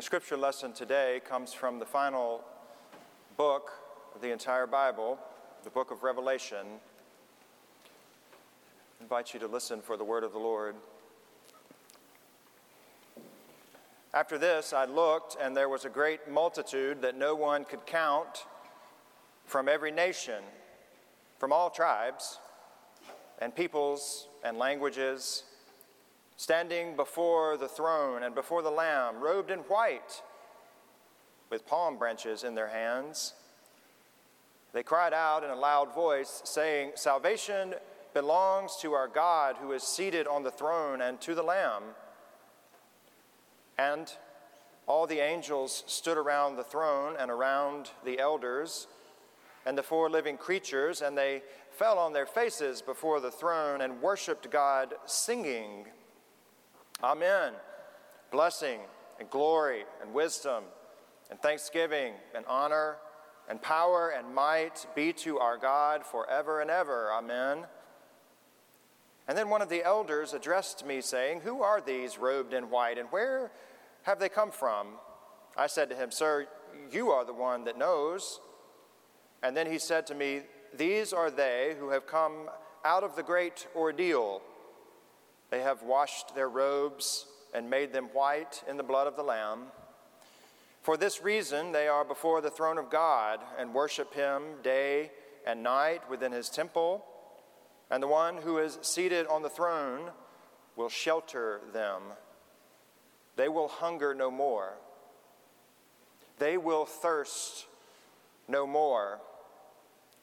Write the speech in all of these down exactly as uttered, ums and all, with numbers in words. Our scripture lesson today comes from the final book of the entire Bible, the book of Revelation. I invite you to listen for the word of the Lord. After this, I looked, and there was a great multitude that no one could count, from every nation, from all tribes and peoples and languages, standing before the throne and before the Lamb, robed in white, with palm branches in their hands. They cried out in a loud voice, saying, "Salvation belongs to our God who is seated on the throne and to the Lamb." And all the angels stood around the throne and around the elders and the four living creatures, and they fell on their faces before the throne and worshiped God, singing, "Amen. Blessing and glory and wisdom and thanksgiving and honor and power and might be to our God forever and ever. Amen." And then one of the elders addressed me, saying, "Who are these robed in white, and where have they come from?" I said to him, "Sir, you are the one that knows." And then he said to me, "These are they who have come out of the great ordeal. They have washed their robes and made them white in the blood of the Lamb. For this reason they are before the throne of God and worship him day and night within his temple. And the one who is seated on the throne will shelter them. They will hunger no more. They will thirst no more.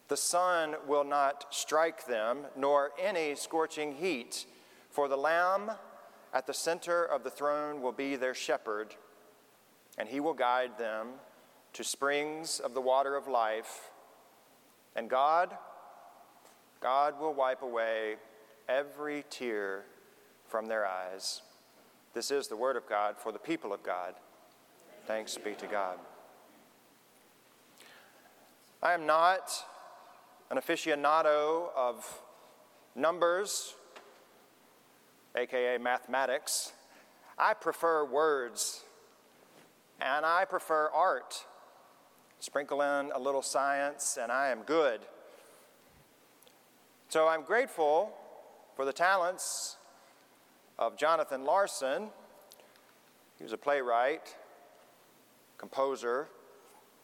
The sun will not strike them, nor any scorching heat. For the Lamb at the center of the throne will be their shepherd, and he will guide them to springs of the water of life. And God, God will wipe away every tear from their eyes." This is the word of God for the people of God. Thanks be to God. I am not an aficionado of numbers, A K A mathematics. I prefer words, and I prefer art. Sprinkle in a little science, and I am good. So I'm grateful for the talents of Jonathan Larson. He was a playwright, composer.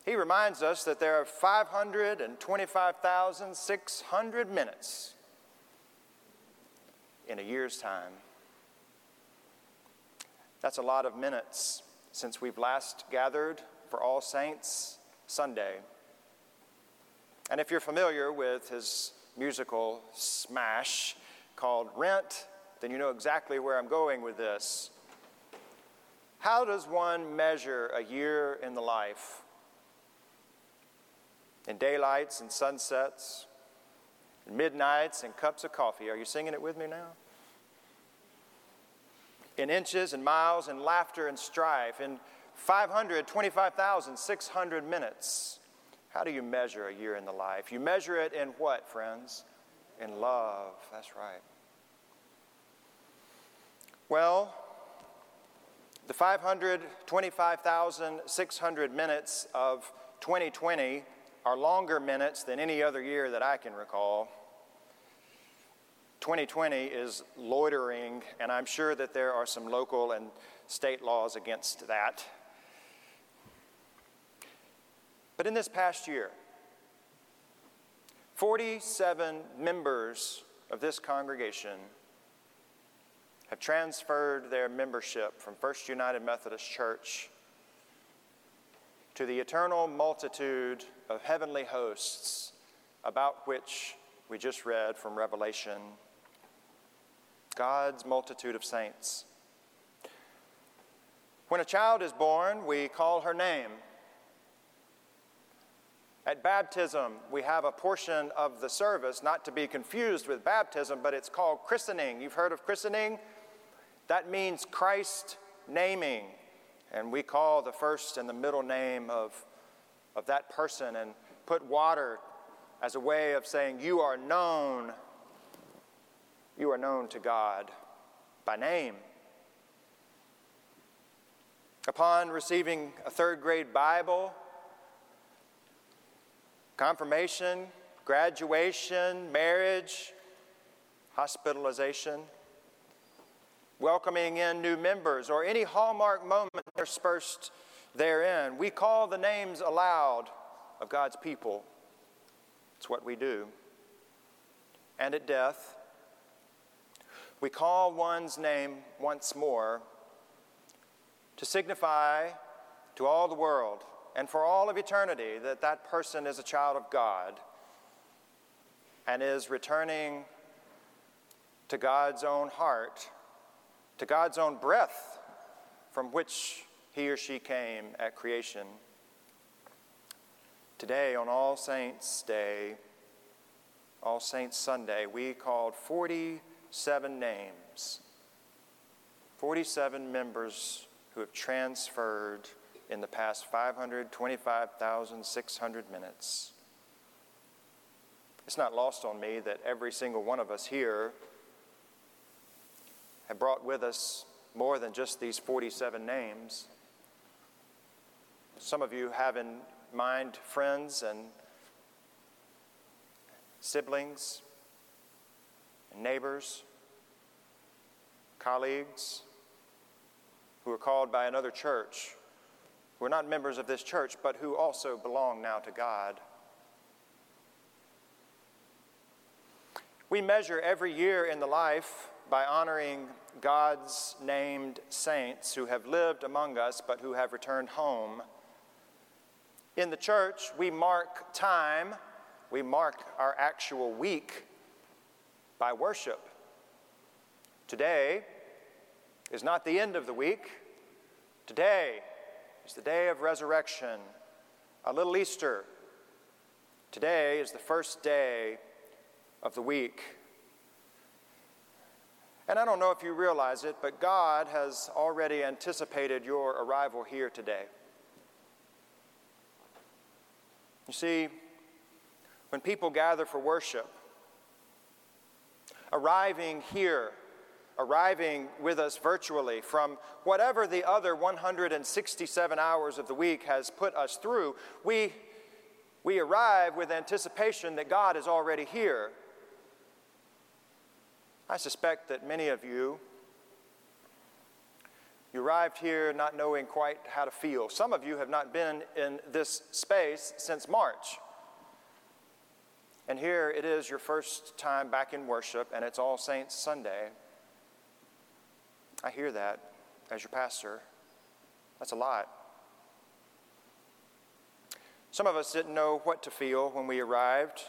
He reminds us that there are five hundred twenty-five thousand six hundred minutes in a year's time. That's a lot of minutes since we've last gathered for All Saints Sunday. And if you're familiar with his musical smash called Rent, then you know exactly where I'm going with this. How does one measure a year in the life? In daylights and sunsets, midnights and cups of coffee. Are you singing it with me now? In inches and miles and laughter and strife, in five hundred twenty-five thousand six hundred minutes. How do you measure a year in the life? You measure it in what, friends? In love. That's right. Well, the five hundred twenty-five thousand six hundred minutes of twenty twenty are longer minutes than any other year that I can recall. twenty twenty is loitering, and I'm sure that there are some local and state laws against that. But in this past year, forty-seven members of this congregation have transferred their membership from First United Methodist Church to the eternal multitude of heavenly hosts about which we just read from Revelation. God's multitude of saints. When a child is born, we call her name. At baptism, we have a portion of the service, not to be confused with baptism, but it's called christening. You've heard of christening? That means Christ naming. And we call the first and the middle name of, of that person and put water as a way of saying, you are known. You are known to God by name. upon receiving a third grade Bible, confirmation, graduation, marriage, hospitalization, welcoming in new members, or any hallmark moment interspersed therein, we call the names aloud of God's people. It's what we do. And at death, we call one's name once more to signify to all the world and for all of eternity that that person is a child of God and is returning to God's own heart, to God's own breath from which he or she came at creation. Today, on All Saints' Day, All Saints' Sunday, we called forty-seven names, forty-seven members who have transferred in the past five hundred twenty-five thousand six hundred minutes. It's not lost on me that every single one of us here have brought with us more than just these forty-seven names. Some of you have in mind friends and siblings, and neighbors, colleagues who are called by another church, who are not members of this church, but who also belong now to God. We measure every year in the life by honoring God's named saints who have lived among us but who have returned home. In the church, we mark time, we mark our actual week by worship. Today is not the end of the week. Today is the day of resurrection, a little Easter. Today is the first day of the week. And I don't know if you realize it, but God has already anticipated your arrival here today. You see, when people gather for worship, arriving here, arriving with us virtually from whatever the other one hundred sixty-seven hours of the week has put us through, we, we arrive with anticipation that God is already here. I suspect that many of you, you arrived here not knowing quite how to feel. Some of you have not been in this space since March. And here it is your first time back in worship, and it's All Saints Sunday. I hear that as your pastor. That's a lot. Some of us didn't know what to feel when we arrived.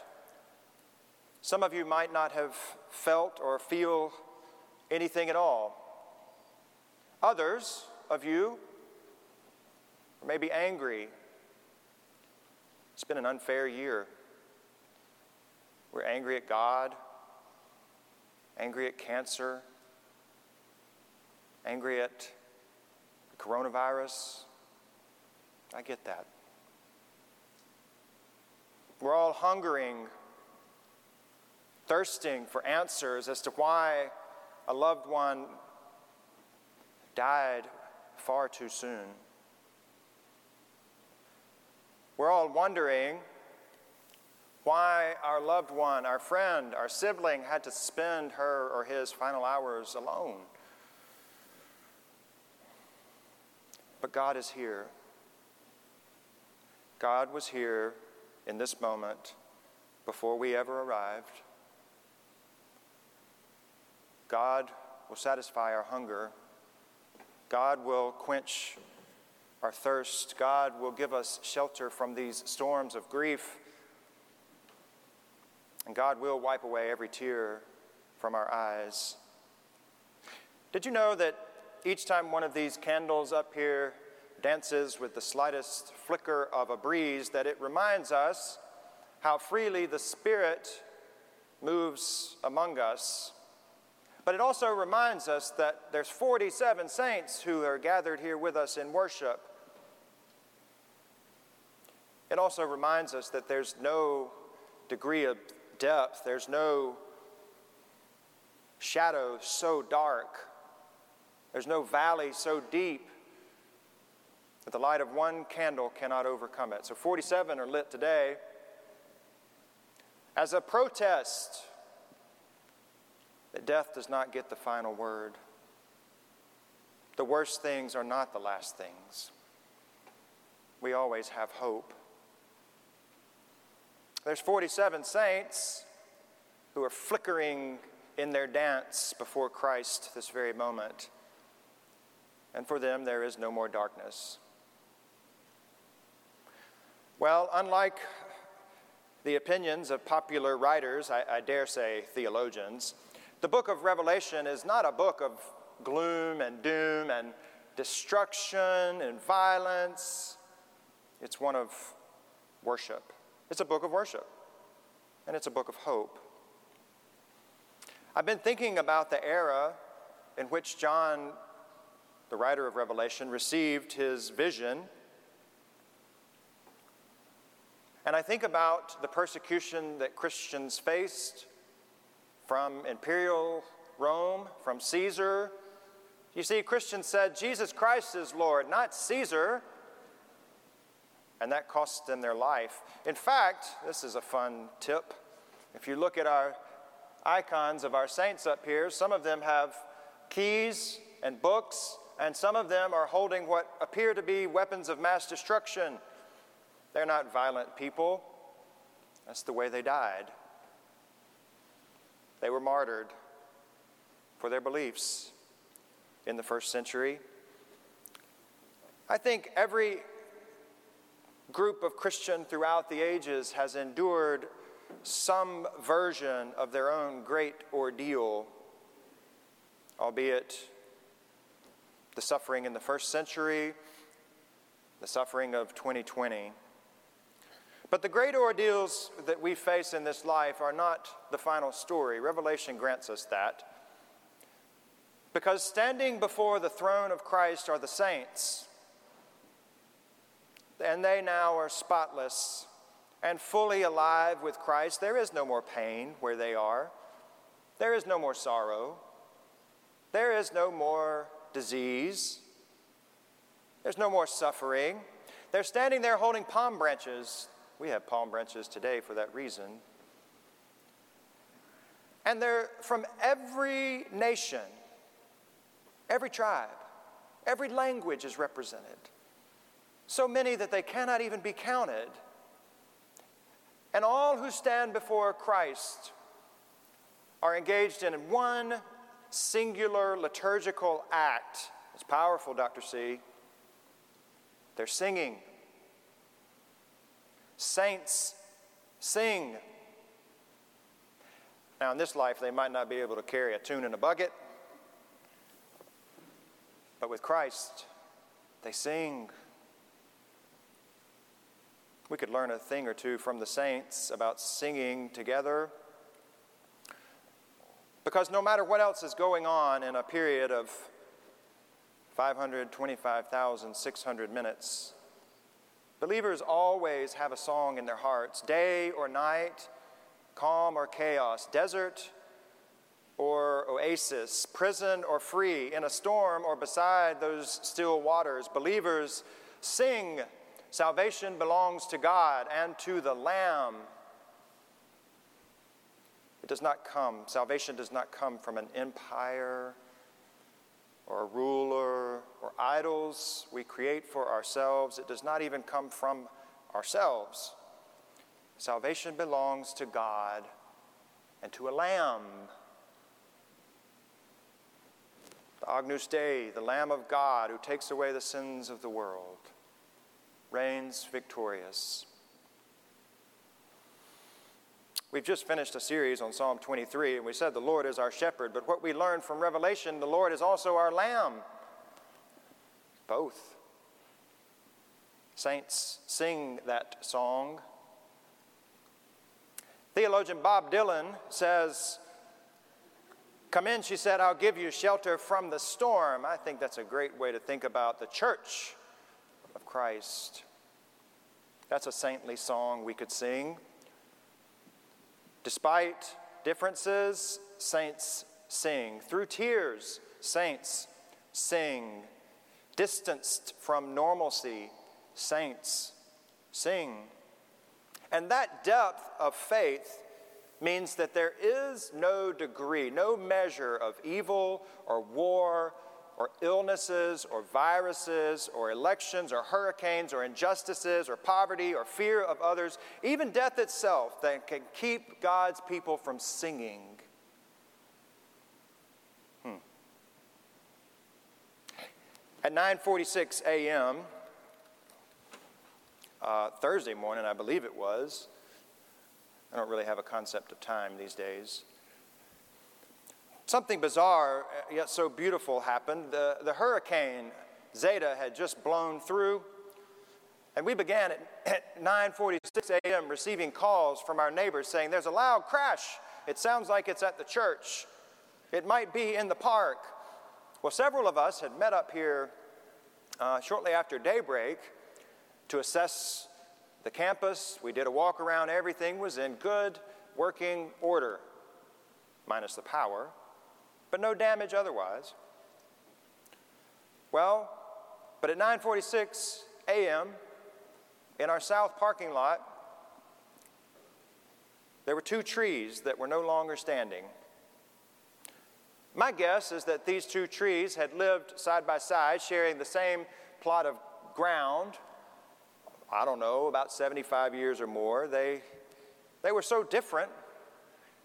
Some of you might not have felt or feel anything at all. Others of you may be angry. It's been an unfair year. We're angry at God, angry at cancer, angry at the coronavirus. I get that. We're all hungering, thirsting for answers as to why a loved one died far too soon. We're all wondering why our loved one, our friend, our sibling had to spend her or his final hours alone. But God is here. God was here in this moment before we ever arrived. God will satisfy our hunger. God will quench our thirst. God will give us shelter from these storms of grief. And God will wipe away every tear from our eyes. Did you know that each time one of these candles up here dances with the slightest flicker of a breeze, that it reminds us how freely the Spirit moves among us? But it also reminds us that there's forty-seven saints who are gathered here with us in worship. It also reminds us that there's no degree of depth, there's no shadow so dark, there's no valley so deep but the light of one candle cannot overcome it. So forty-seven are lit today as a protest that death does not get the final word. The worst things are not the last things. We always have hope. There's forty-seven saints who are flickering in their dance before Christ this very moment. And for them, there is no more darkness. Well, unlike the opinions of popular writers, I, I dare say theologians, the book of Revelation is not a book of gloom and doom and destruction and violence. It's one of worship. It's a book of worship, and it's a book of hope. I've been thinking about the era in which John, the writer of Revelation, received his vision. And I think about the persecution that Christians faced from imperial Rome, from Caesar. You see, Christians said, Jesus Christ is Lord, not Caesar. And that cost them their life. In fact, this is a fun tip. If you look at our icons of our saints up here, some of them have keys and books, and some of them are holding what appear to be weapons of mass destruction. They're not violent people. That's the way they died. They were martyred for their beliefs in the first century. I think every group of Christian throughout the ages has endured some version of their own great ordeal, albeit the suffering in the first century, the suffering of twenty twenty. But the great ordeals that we face in this life are not the final story. Revelation grants us that. Because standing before the throne of Christ are the saints, and they now are spotless and fully alive with Christ. There is no more pain where they are. There is no more sorrow. There is no more disease. There's no more suffering. They're standing there holding palm branches. We have palm branches today for that reason. And they're from every nation, every tribe, every language is represented. So many that they cannot even be counted. And all who stand before Christ are engaged in one singular liturgical act. It's powerful, Doctor C. They're singing. Saints sing. Now, in this life, they might not be able to carry a tune in a bucket, but with Christ, they sing. We could learn a thing or two from the saints about singing together. Because no matter what else is going on in a period of five hundred twenty-five thousand six hundred minutes, believers always have a song in their hearts, day or night, calm or chaos, desert or oasis, prison or free, in a storm or beside those still waters. Believers sing. Salvation belongs to God and to the Lamb. It does not come, salvation does not come from an empire or a ruler or idols we create for ourselves. It does not even come from ourselves. Salvation belongs to God and to a Lamb. The Agnus Dei, the Lamb of God who takes away the sins of the world, reigns victorious. We've just finished a series on Psalm twenty-three, and we said the Lord is our shepherd, but what we learned from Revelation, the Lord is also our Lamb. Both. Saints sing that song. Theologian Bob Dylan says, "Come in," she said, "I'll give you shelter from the storm." I think that's a great way to think about the church of Christ. That's a saintly song we could sing. Despite differences, saints sing. Through tears, saints sing. Distanced from normalcy, saints sing. And that depth of faith means that there is no degree, no measure of evil or war or illnesses or viruses or elections or hurricanes or injustices or poverty or fear of others, even death itself, that can keep God's people from singing. Hmm. At nine forty-six a.m., uh, Thursday morning, I believe it was, I don't really have a concept of time these days. Something bizarre, yet so beautiful, happened. The, the hurricane Zeta had just blown through, and we began at, at nine forty-six a.m. receiving calls from our neighbors saying, there's a loud crash. It sounds like it's at the church. It might be in the park. Well, several of us had met up here uh, shortly after daybreak to assess the campus. We did a walk around. Everything was in good working order, minus the power, but no damage otherwise. Well, but at nine forty-six a.m. in our south parking lot, there were two trees that were no longer standing. My guess is that these two trees had lived side by side, sharing the same plot of ground, I don't know, about seventy-five years or more. They they were so different,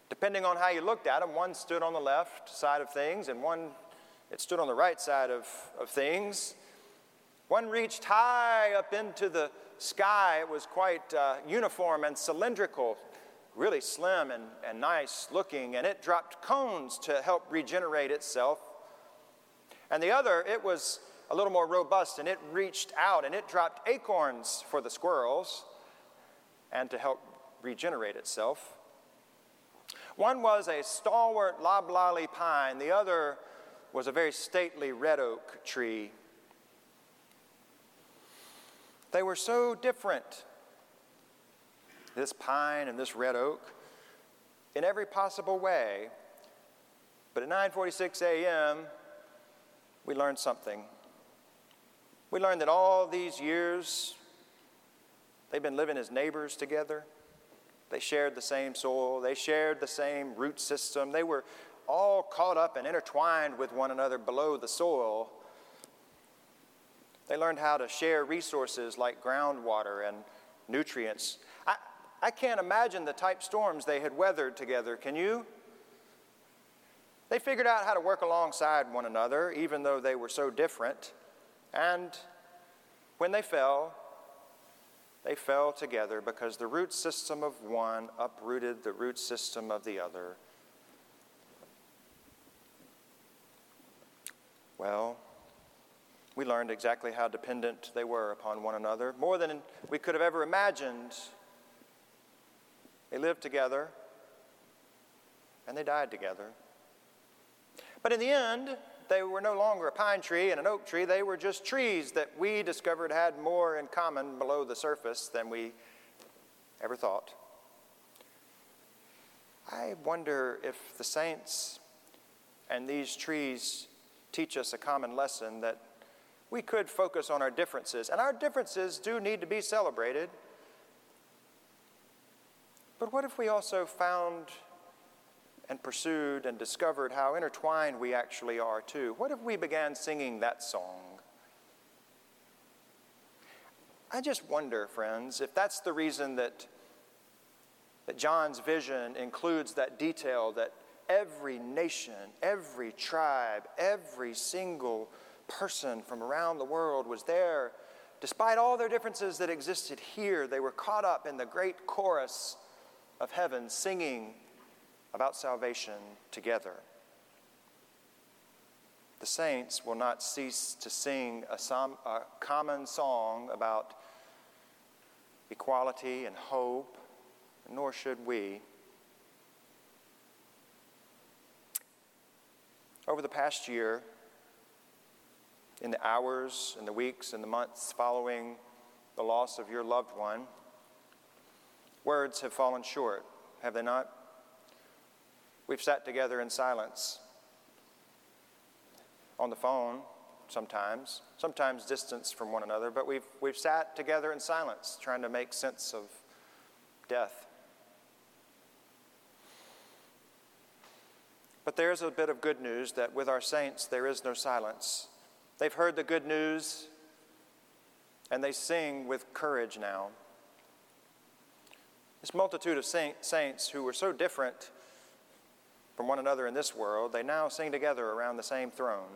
depending on how you looked at them. One stood on the left side of things, and one, it stood on the right side of, of things. One reached high up into the sky. It was quite uh, uniform and cylindrical, really slim and, and nice looking, and it dropped cones to help regenerate itself. And the other, it was a little more robust, and it reached out and it dropped acorns for the squirrels and to help regenerate itself. One was a stalwart loblolly pine. The other was a very stately red oak tree. They were so different, this pine and this red oak, in every possible way. But at nine forty-six a.m., we learned something. We learned that all these years, they've been living as neighbors together. They shared the same soil. They shared the same root system. They were all caught up and intertwined with one another below the soil. They learned how to share resources like groundwater and nutrients. I, I can't imagine the type storms they had weathered together. Can you? They figured out how to work alongside one another, even though they were so different. And when they fell, they fell together because the root system of one uprooted the root system of the other. Well, we learned exactly how dependent they were upon one another, more than we could have ever imagined. They lived together, and they died together. But in the end, they were no longer a pine tree and an oak tree. They were just trees that we discovered had more in common below the surface than we ever thought. I wonder if the saints and these trees teach us a common lesson, that we could focus on our differences. And our differences do need to be celebrated. But what if we also found and pursued and discovered how intertwined we actually are too? What if we began singing that song? I just wonder, friends, if that's the reason that, that John's vision includes that detail that every nation, every tribe, every single person from around the world was there. Despite all their differences that existed here, they were caught up in the great chorus of heaven singing about salvation together. The saints will not cease to sing a, som- a common song about equality and hope, nor should we. Over the past year, in the hours and the weeks and the months following the loss of your loved one, words have fallen short, have they not? We've sat together in silence, on the phone, sometimes, sometimes distanced from one another, but we've we've sat together in silence trying to make sense of death. But there is a bit of good news that with our saints there is no silence. They've heard the good news and they sing with courage now. This multitude of saints who were so different from one another in this world, they now sing together around the same throne.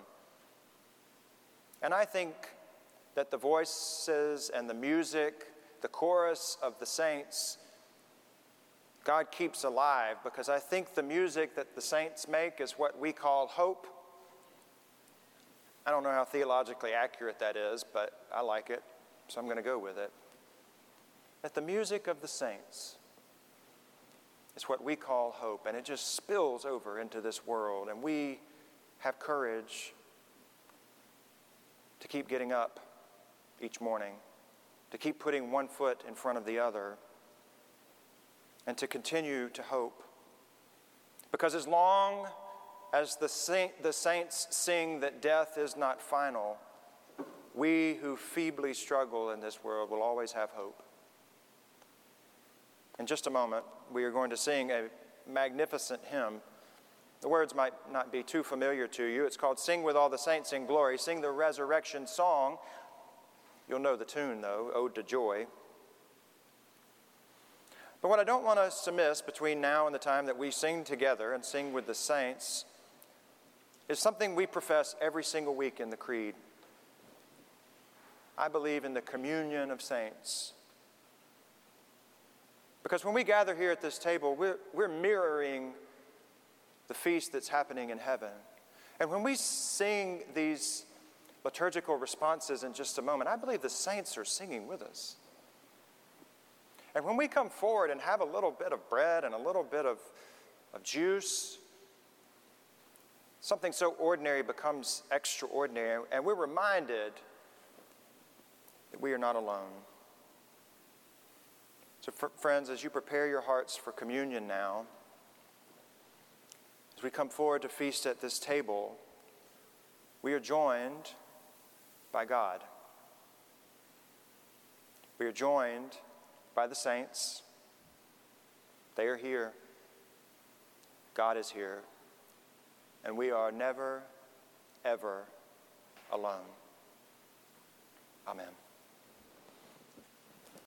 And I think that the voices and the music, the chorus of the saints, God keeps alive, because I think the music that the saints make is what we call hope. I don't know how theologically accurate that is, but I like it, so I'm going to go with it. That the music of the saints, it's what we call hope, and it just spills over into this world, and we have courage to keep getting up each morning, to keep putting one foot in front of the other, and to continue to hope. Because as long as the saint, the saints sing that death is not final, we who feebly struggle in this world will always have hope. In just a moment, we are going to sing a magnificent hymn. The words might not be too familiar to you. It's called Sing with All the Saints in Glory. Sing the Resurrection Song. You'll know the tune, though, Ode to Joy. But what I don't want us to miss between now and the time that we sing together and sing with the saints is something we profess every single week in the Creed. I believe in the communion of saints. Because when we gather here at this table, we're, we're mirroring the feast that's happening in heaven. And when we sing these liturgical responses in just a moment, I believe the saints are singing with us. And when we come forward and have a little bit of bread and a little bit of, of juice, something so ordinary becomes extraordinary, and we're reminded that we are not alone. So friends, as you prepare your hearts for communion now, as we come forward to feast at this table, we are joined by God. We are joined by the saints. They are here. God is here. And we are never, ever alone. Amen.